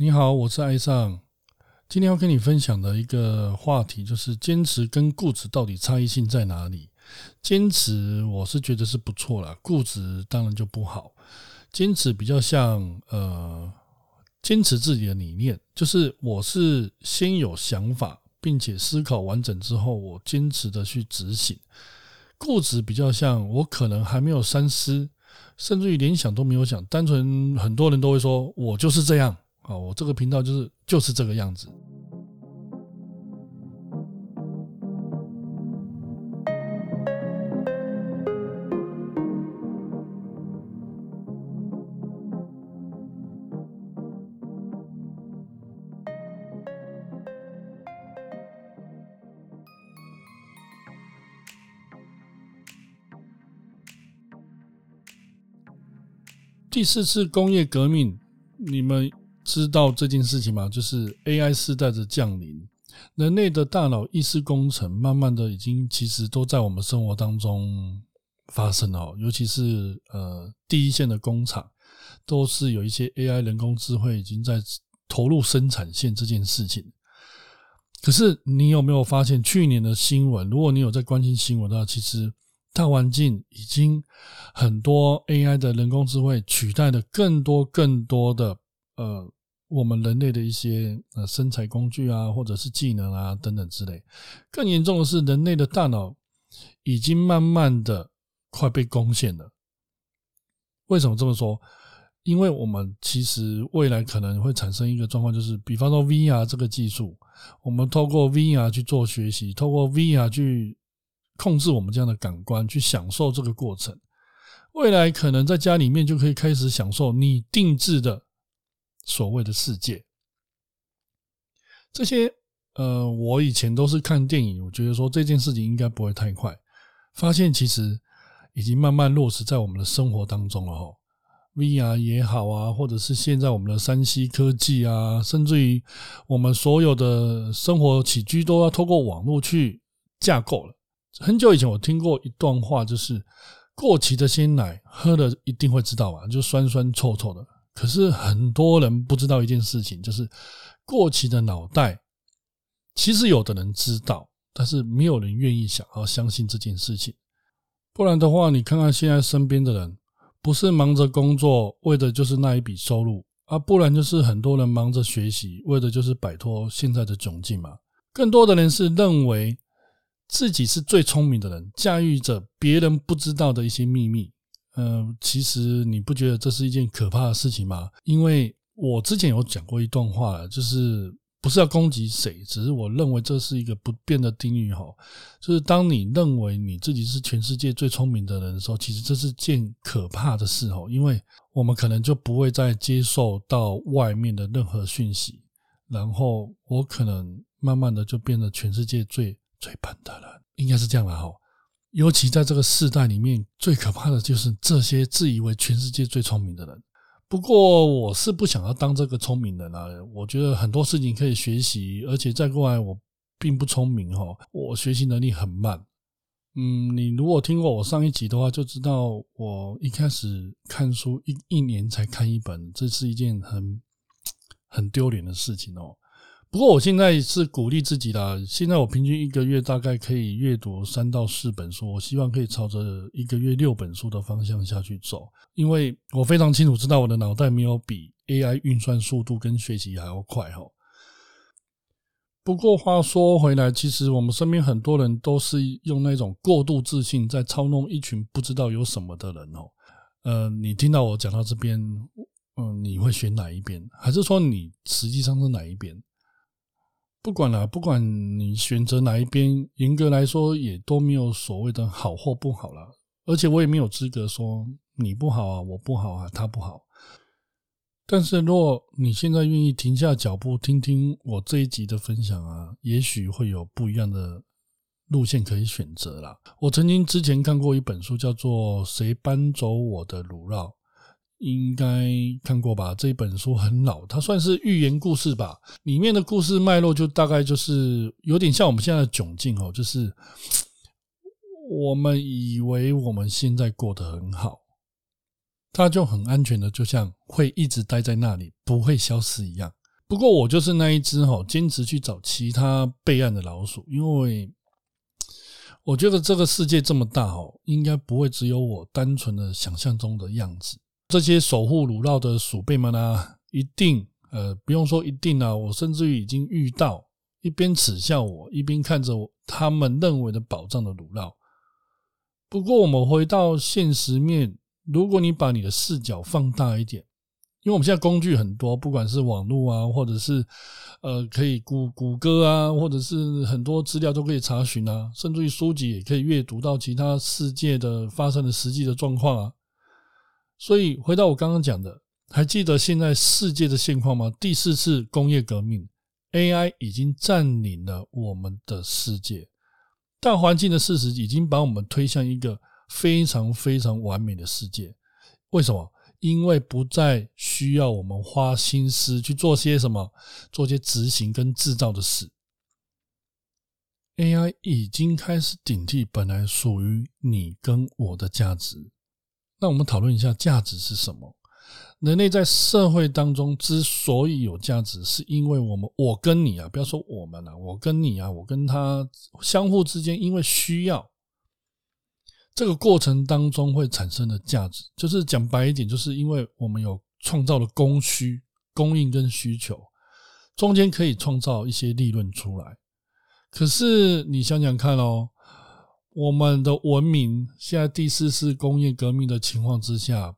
你好，我是艾尚。今天要跟你分享的一个话题就是坚持跟固执到底差异性在哪里。坚持我是觉得是不错啦，固执当然就不好。坚持比较像坚持自己的理念，就是我是先有想法并且思考完整之后，我坚持的去执行。固执比较像我可能还没有三思，甚至于连想都没有想，单纯很多人都会说我就是这样，我这个频道就是这个样子。第四次工业革命，你们知道这件事情吗？就是 AI 世代的降临，人类的大脑意识工程慢慢的已经其实都在我们生活当中发生了，尤其是第一线的工厂都是有一些 AI 人工智慧已经在投入生产线这件事情。可是你有没有发现去年的新闻，如果你有在关心新闻的话，其实大环境已经很多 AI 的人工智慧取代了更多的我们人类的一些生产工具啊，或者是技能啊等等之类。更严重的是，人类的大脑已经慢慢的快被攻陷了。为什么这么说？因为我们其实未来可能会产生一个状况，就是比方说 VR 这个技术，我们透过 VR 去做学习，透过 VR 去控制我们这样的感官，去享受这个过程。未来可能在家里面就可以开始享受你定制的所谓的世界。这些我以前都是看电影，我觉得说这件事情应该不会太快，发现其实已经慢慢落实在我们的生活当中了哦。VR 也好啊，或者是现在我们的 3C 科技啊，甚至于我们所有的生活起居都要透过网络去架构了。很久以前我听过一段话，就是过期的鲜奶喝了一定会知道啊，就酸酸臭臭的。可是很多人不知道一件事情，就是过期的脑袋其实有的人知道，但是没有人愿意想要相信这件事情。不然的话，你看看现在身边的人，不是忙着工作为的就是那一笔收入啊，不然就是很多人忙着学习为的就是摆脱现在的窘境嘛。更多的人是认为自己是最聪明的人，驾驭着别人不知道的一些秘密。其实你不觉得这是一件可怕的事情吗？因为我之前有讲过一段话，就是不是要攻击谁，只是我认为这是一个不变的定律吼，就是当你认为你自己是全世界最聪明的人的时候，其实这是件可怕的事吼，因为我们可能就不会再接受到外面的任何讯息，然后我可能慢慢的就变得全世界最笨的人，应该是这样啦吼。尤其在这个世代里面，最可怕的就是这些自以为全世界最聪明的人。不过我是不想要当这个聪明人啊，我觉得很多事情可以学习，而且再过来我并不聪明哦，我学习能力很慢。你如果听过我上一集的话，就知道我一开始看书一年才看一本，这是一件很丢脸的事情哦。不过我现在是鼓励自己啦，现在我平均一个月大概可以阅读3到4本书，我希望可以朝着一个月6本书的方向下去走，因为我非常清楚知道我的脑袋没有比 AI 运算速度跟学习还要快哦。不过话说回来，其实我们身边很多人都是用那种过度自信在操弄一群不知道有什么的人哦。你听到我讲到这边，你会选哪一边？还是说你实际上是哪一边？不管你选择哪一边，严格来说也都没有所谓的好或不好啦。而且我也没有资格说你不好啊，我不好啊，他不好。但是若你现在愿意停下脚步，听听我这一集的分享啊，也许会有不一样的路线可以选择啦。我曾经之前看过一本书叫做《谁搬走我的乳酪》，应该看过吧，这本书很老，它算是寓言故事吧。里面的故事脉络就大概就是有点像我们现在的窘境哦，就是我们以为我们现在过得很好，它就很安全的，就像会一直待在那里不会消失一样。不过我就是那一只坚持去找其他备案的老鼠，因为我觉得这个世界这么大应该不会只有我单纯的想象中的样子。这些守护乳酪的鼠辈们一定不用说一定我甚至于已经遇到一边耻笑我一边看着我他们认为的宝藏的乳酪。不过我们回到现实面，如果你把你的视角放大一点，因为我们现在工具很多，不管是网络或者是可以谷歌或者是很多资料都可以查询甚至于书籍也可以阅读到其他世界的发生的实际的状况所以回到我刚刚讲的，还记得现在世界的现况吗？第四次工业革命 AI 已经占领了我们的世界，大环境的事实已经把我们推向一个非常非常完美的世界。为什么？因为不再需要我们花心思去做些什么，做些执行跟制造的事。 AI 已经开始顶替本来属于你跟我的价值。那我们讨论一下价值是什么。人类在社会当中之所以有价值，是因为我跟你不要说我们我跟你我跟他相互之间因为需要，这个过程当中会产生的价值，就是讲白一点，就是因为我们有创造了供需、供应跟需求，中间可以创造一些利润出来。可是你想想看我们的文明现在第四次工业革命的情况之下，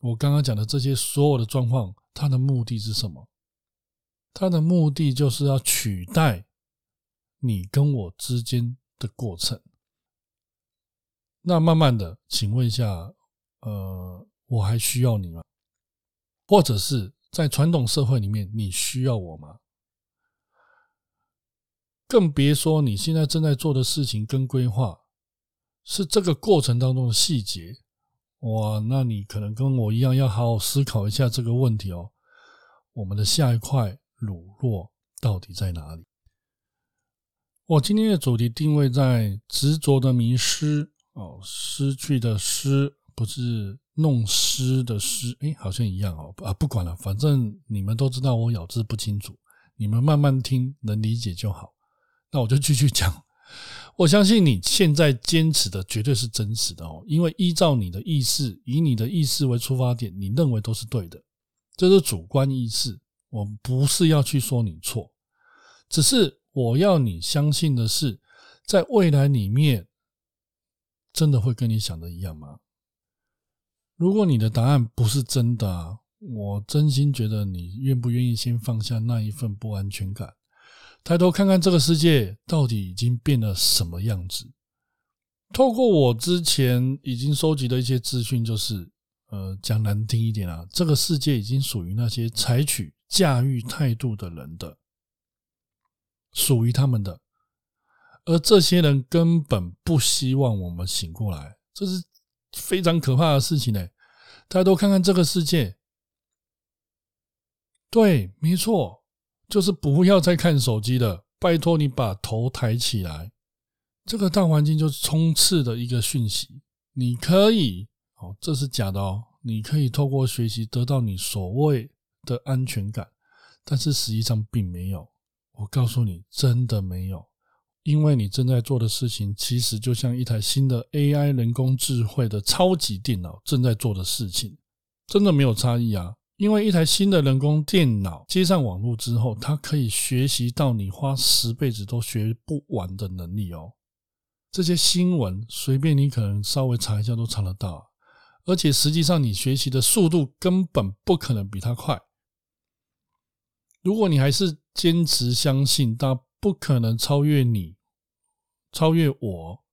我刚刚讲的这些所有的状况，它的目的是什么？它的目的就是要取代你跟我之间的过程。那慢慢的，请问一下，我还需要你吗？或者是在传统社会里面，你需要我吗？更别说你现在正在做的事情跟规划，是这个过程当中的细节。哇，那你可能跟我一样要好好思考一下这个问题我们的下一块乳酪到底在哪里？我今天的主题定位在执着的迷失失去的失，不是弄失的失好像一样不管了，反正你们都知道我咬字不清楚，你们慢慢听能理解就好。那我就继续讲，我相信你现在坚持的绝对是真实的因为依照你的意识，以你的意识为出发点，你认为都是对的，这是主观意识，我不是要去说你错，只是我要你相信的是，在未来里面真的会跟你想的一样吗？如果你的答案不是真的我真心觉得你愿不愿意先放下那一份不安全感，抬头看看这个世界到底已经变了什么样子。透过我之前已经收集的一些资讯，就是讲难听一点这个世界已经属于那些采取驾驭态度的人的，属于他们的，而这些人根本不希望我们醒过来，这是非常可怕的事情抬头看看这个世界，对，没错，就是不要再看手机了，拜托你把头抬起来。这个大环境就是充斥的一个讯息，你可以这是假的你可以透过学习得到你所谓的安全感，但是实际上并没有，我告诉你真的没有。因为你正在做的事情其实就像一台新的 AI 人工智慧的超级电脑正在做的事情，真的没有差异因为一台新的人工电脑接上网络之后，它可以学习到你花10辈子都学不完的能力这些新闻随便你可能稍微查一下都查得到而且实际上你学习的速度根本不可能比它快。如果你还是坚持相信它不可能超越你、超越我、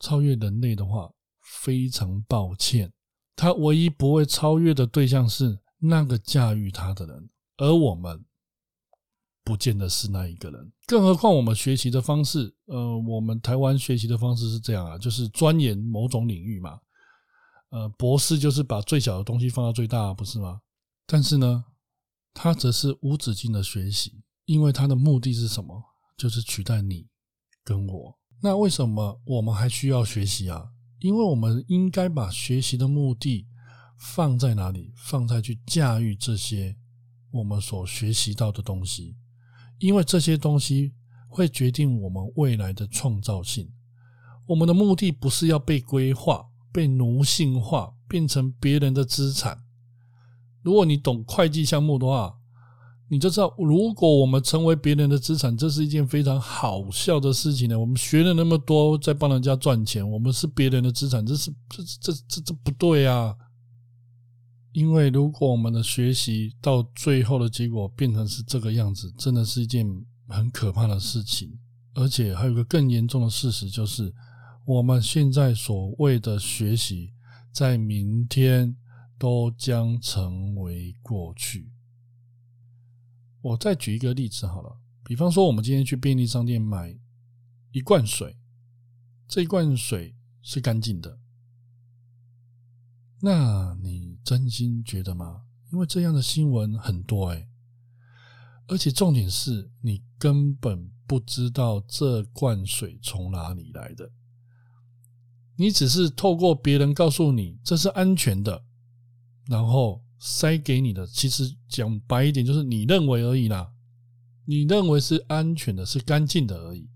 超越人类的话，非常抱歉，它唯一不会超越的对象是那个驾驭他的人，而我们不见得是那一个人。更何况我们学习的方式我们台湾学习的方式是这样就是钻研某种领域嘛博士就是把最小的东西放到最大不是吗？但是呢，它则是无止境的学习，因为它的目的是什么？就是取代你跟我。那为什么我们还需要学习因为我们应该把学习的目的放在哪里？放在去驾驭这些我们所学习到的东西，因为这些东西会决定我们未来的创造性。我们的目的不是要被规划、被奴性化，变成别人的资产。如果你懂会计项目的话，你就知道，如果我们成为别人的资产，这是一件非常好笑的事情呢。我们学了那么多在帮人家赚钱，我们是别人的资产，这不对啊。因为如果我们的学习到最后的结果变成是这个样子，真的是一件很可怕的事情。而且还有一个更严重的事实，就是我们现在所谓的学习，在明天都将成为过去。我再举一个例子好了，比方说我们今天去便利商店买一罐水，这一罐水是干净的，那你真心觉得吗？因为这样的新闻很多而且重点是你根本不知道这罐水从哪里来的，你只是透过别人告诉你这是安全的，然后塞给你的，其实讲白一点就是你认为而已啦，你认为是安全的，是干净的而已。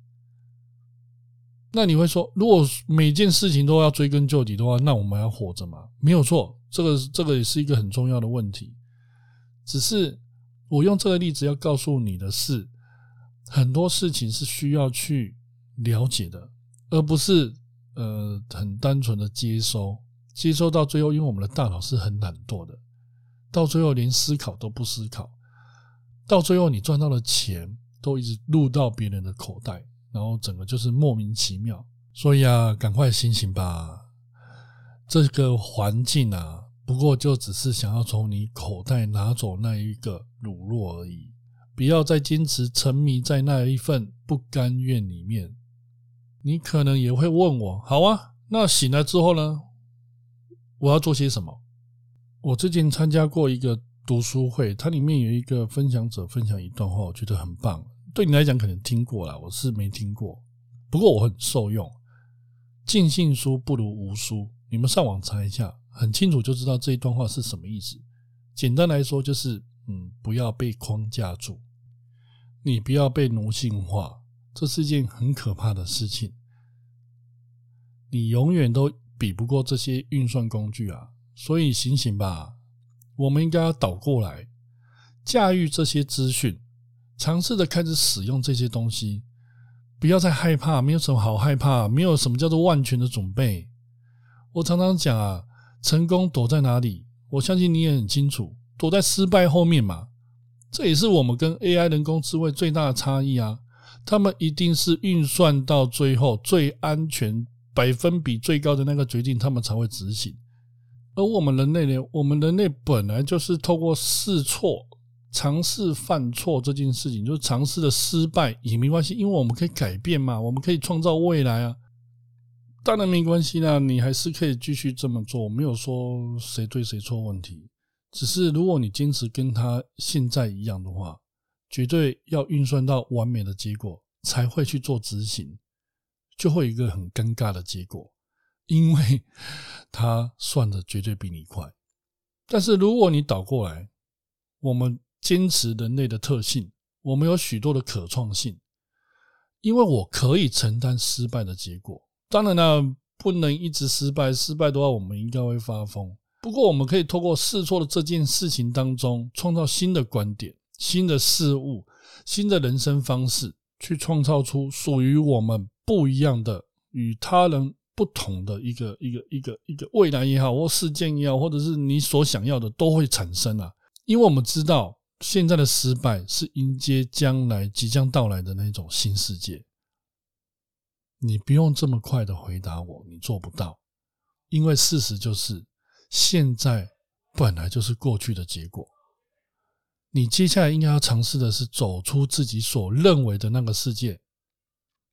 那你会说，如果每件事情都要追根究底的话，那我们要活着吗？没有错，这个也是一个很重要的问题。只是我用这个例子要告诉你的是，很多事情是需要去了解的，而不是很单纯的接收到最后，因为我们的大脑是很懒惰的，到最后连思考都不思考，到最后你赚到的钱都一直入到别人的口袋，然后整个就是莫名其妙。所以啊，赶快醒醒吧，这个环境啊，不过就只是想要从你口袋拿走那一个乳酪而已，不要再坚持沉迷在那一份不甘愿里面。你可能也会问我，好啊，那醒来之后呢，我要做些什么？我之前参加过一个读书会，它里面有一个分享者分享一段话，我觉得很棒。对你来讲可能听过啦，我是没听过，不过我很受用。尽信书不如无书，你们上网查一下，很清楚就知道这一段话是什么意思。简单来说就是，不要被框架住，你不要被奴性化，这是一件很可怕的事情。你永远都比不过这些运算工具啊。所以醒醒吧，我们应该要倒过来，驾驭这些资讯，尝试着开始使用这些东西，不要再害怕，没有什么好害怕，没有什么叫做万全的准备。我常常讲啊，成功躲在哪里？我相信你也很清楚，躲在失败后面嘛。这也是我们跟 AI 人工智慧最大的差异啊，他们一定是运算到最后最安全、百分比最高的那个决定，他们才会执行。而我们人类呢？我们人类本来就是透过试错、尝试犯错这件事情，就是尝试的失败也没关系，因为我们可以改变嘛，我们可以创造未来啊。当然没关系啦，你还是可以继续这么做，没有说谁对谁错问题。只是如果你坚持跟他现在一样的话，绝对要运算到完美的结果才会去做执行，就会有一个很尴尬的结果。因为他算的绝对比你快。但是如果你倒过来，我们坚持人类的特性，我们有许多的可创性，因为我可以承担失败的结果。当然啦，不能一直失败，失败的话我们应该会发疯。不过我们可以透过试错的这件事情当中，创造新的观点、新的事物、新的人生方式，去创造出属于我们不一样的、与他人不同的一个未来也好，或事件也好，或者是你所想要的都会产生啊。因为我们知道现在的失败是迎接将来即将到来的那种新世界。你不用这么快的回答我，你做不到。因为事实就是现在本来就是过去的结果。你接下来应该要尝试的是走出自己所认为的那个世界，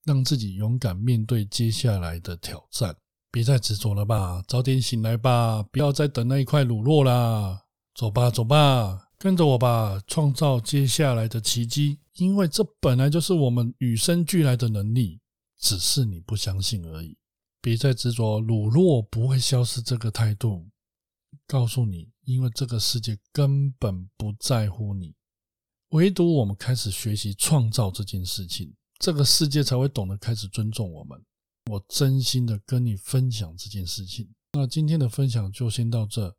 让自己勇敢面对接下来的挑战，别再执着了吧，早点醒来吧，不要再等那一块乳酪啦。走吧，走吧，跟着我吧，创造接下来的奇迹，因为这本来就是我们与生俱来的能力，只是你不相信而已。别再执着乳酪不会消失这个态度，告诉你，因为这个世界根本不在乎你。唯独我们开始学习创造这件事情，这个世界才会懂得开始尊重我们。我真心的跟你分享这件事情。那今天的分享就先到这，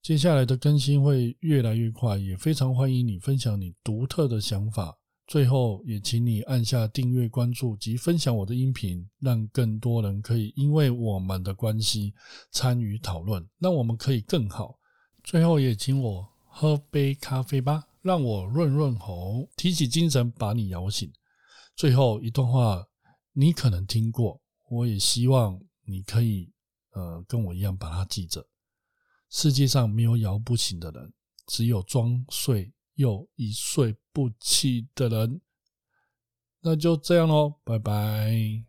接下来的更新会越来越快，也非常欢迎你分享你独特的想法。最后也请你按下订阅、关注及分享我的音频，让更多人可以因为我们的关系参与讨论，让我们可以更好。最后也请我喝杯咖啡吧，让我润润喉，提起精神把你摇醒。最后一段话你可能听过，我也希望你可以跟我一样把它记着。世界上没有摇不醒的人，只有装睡又一睡不起的人。那就这样咯，拜拜。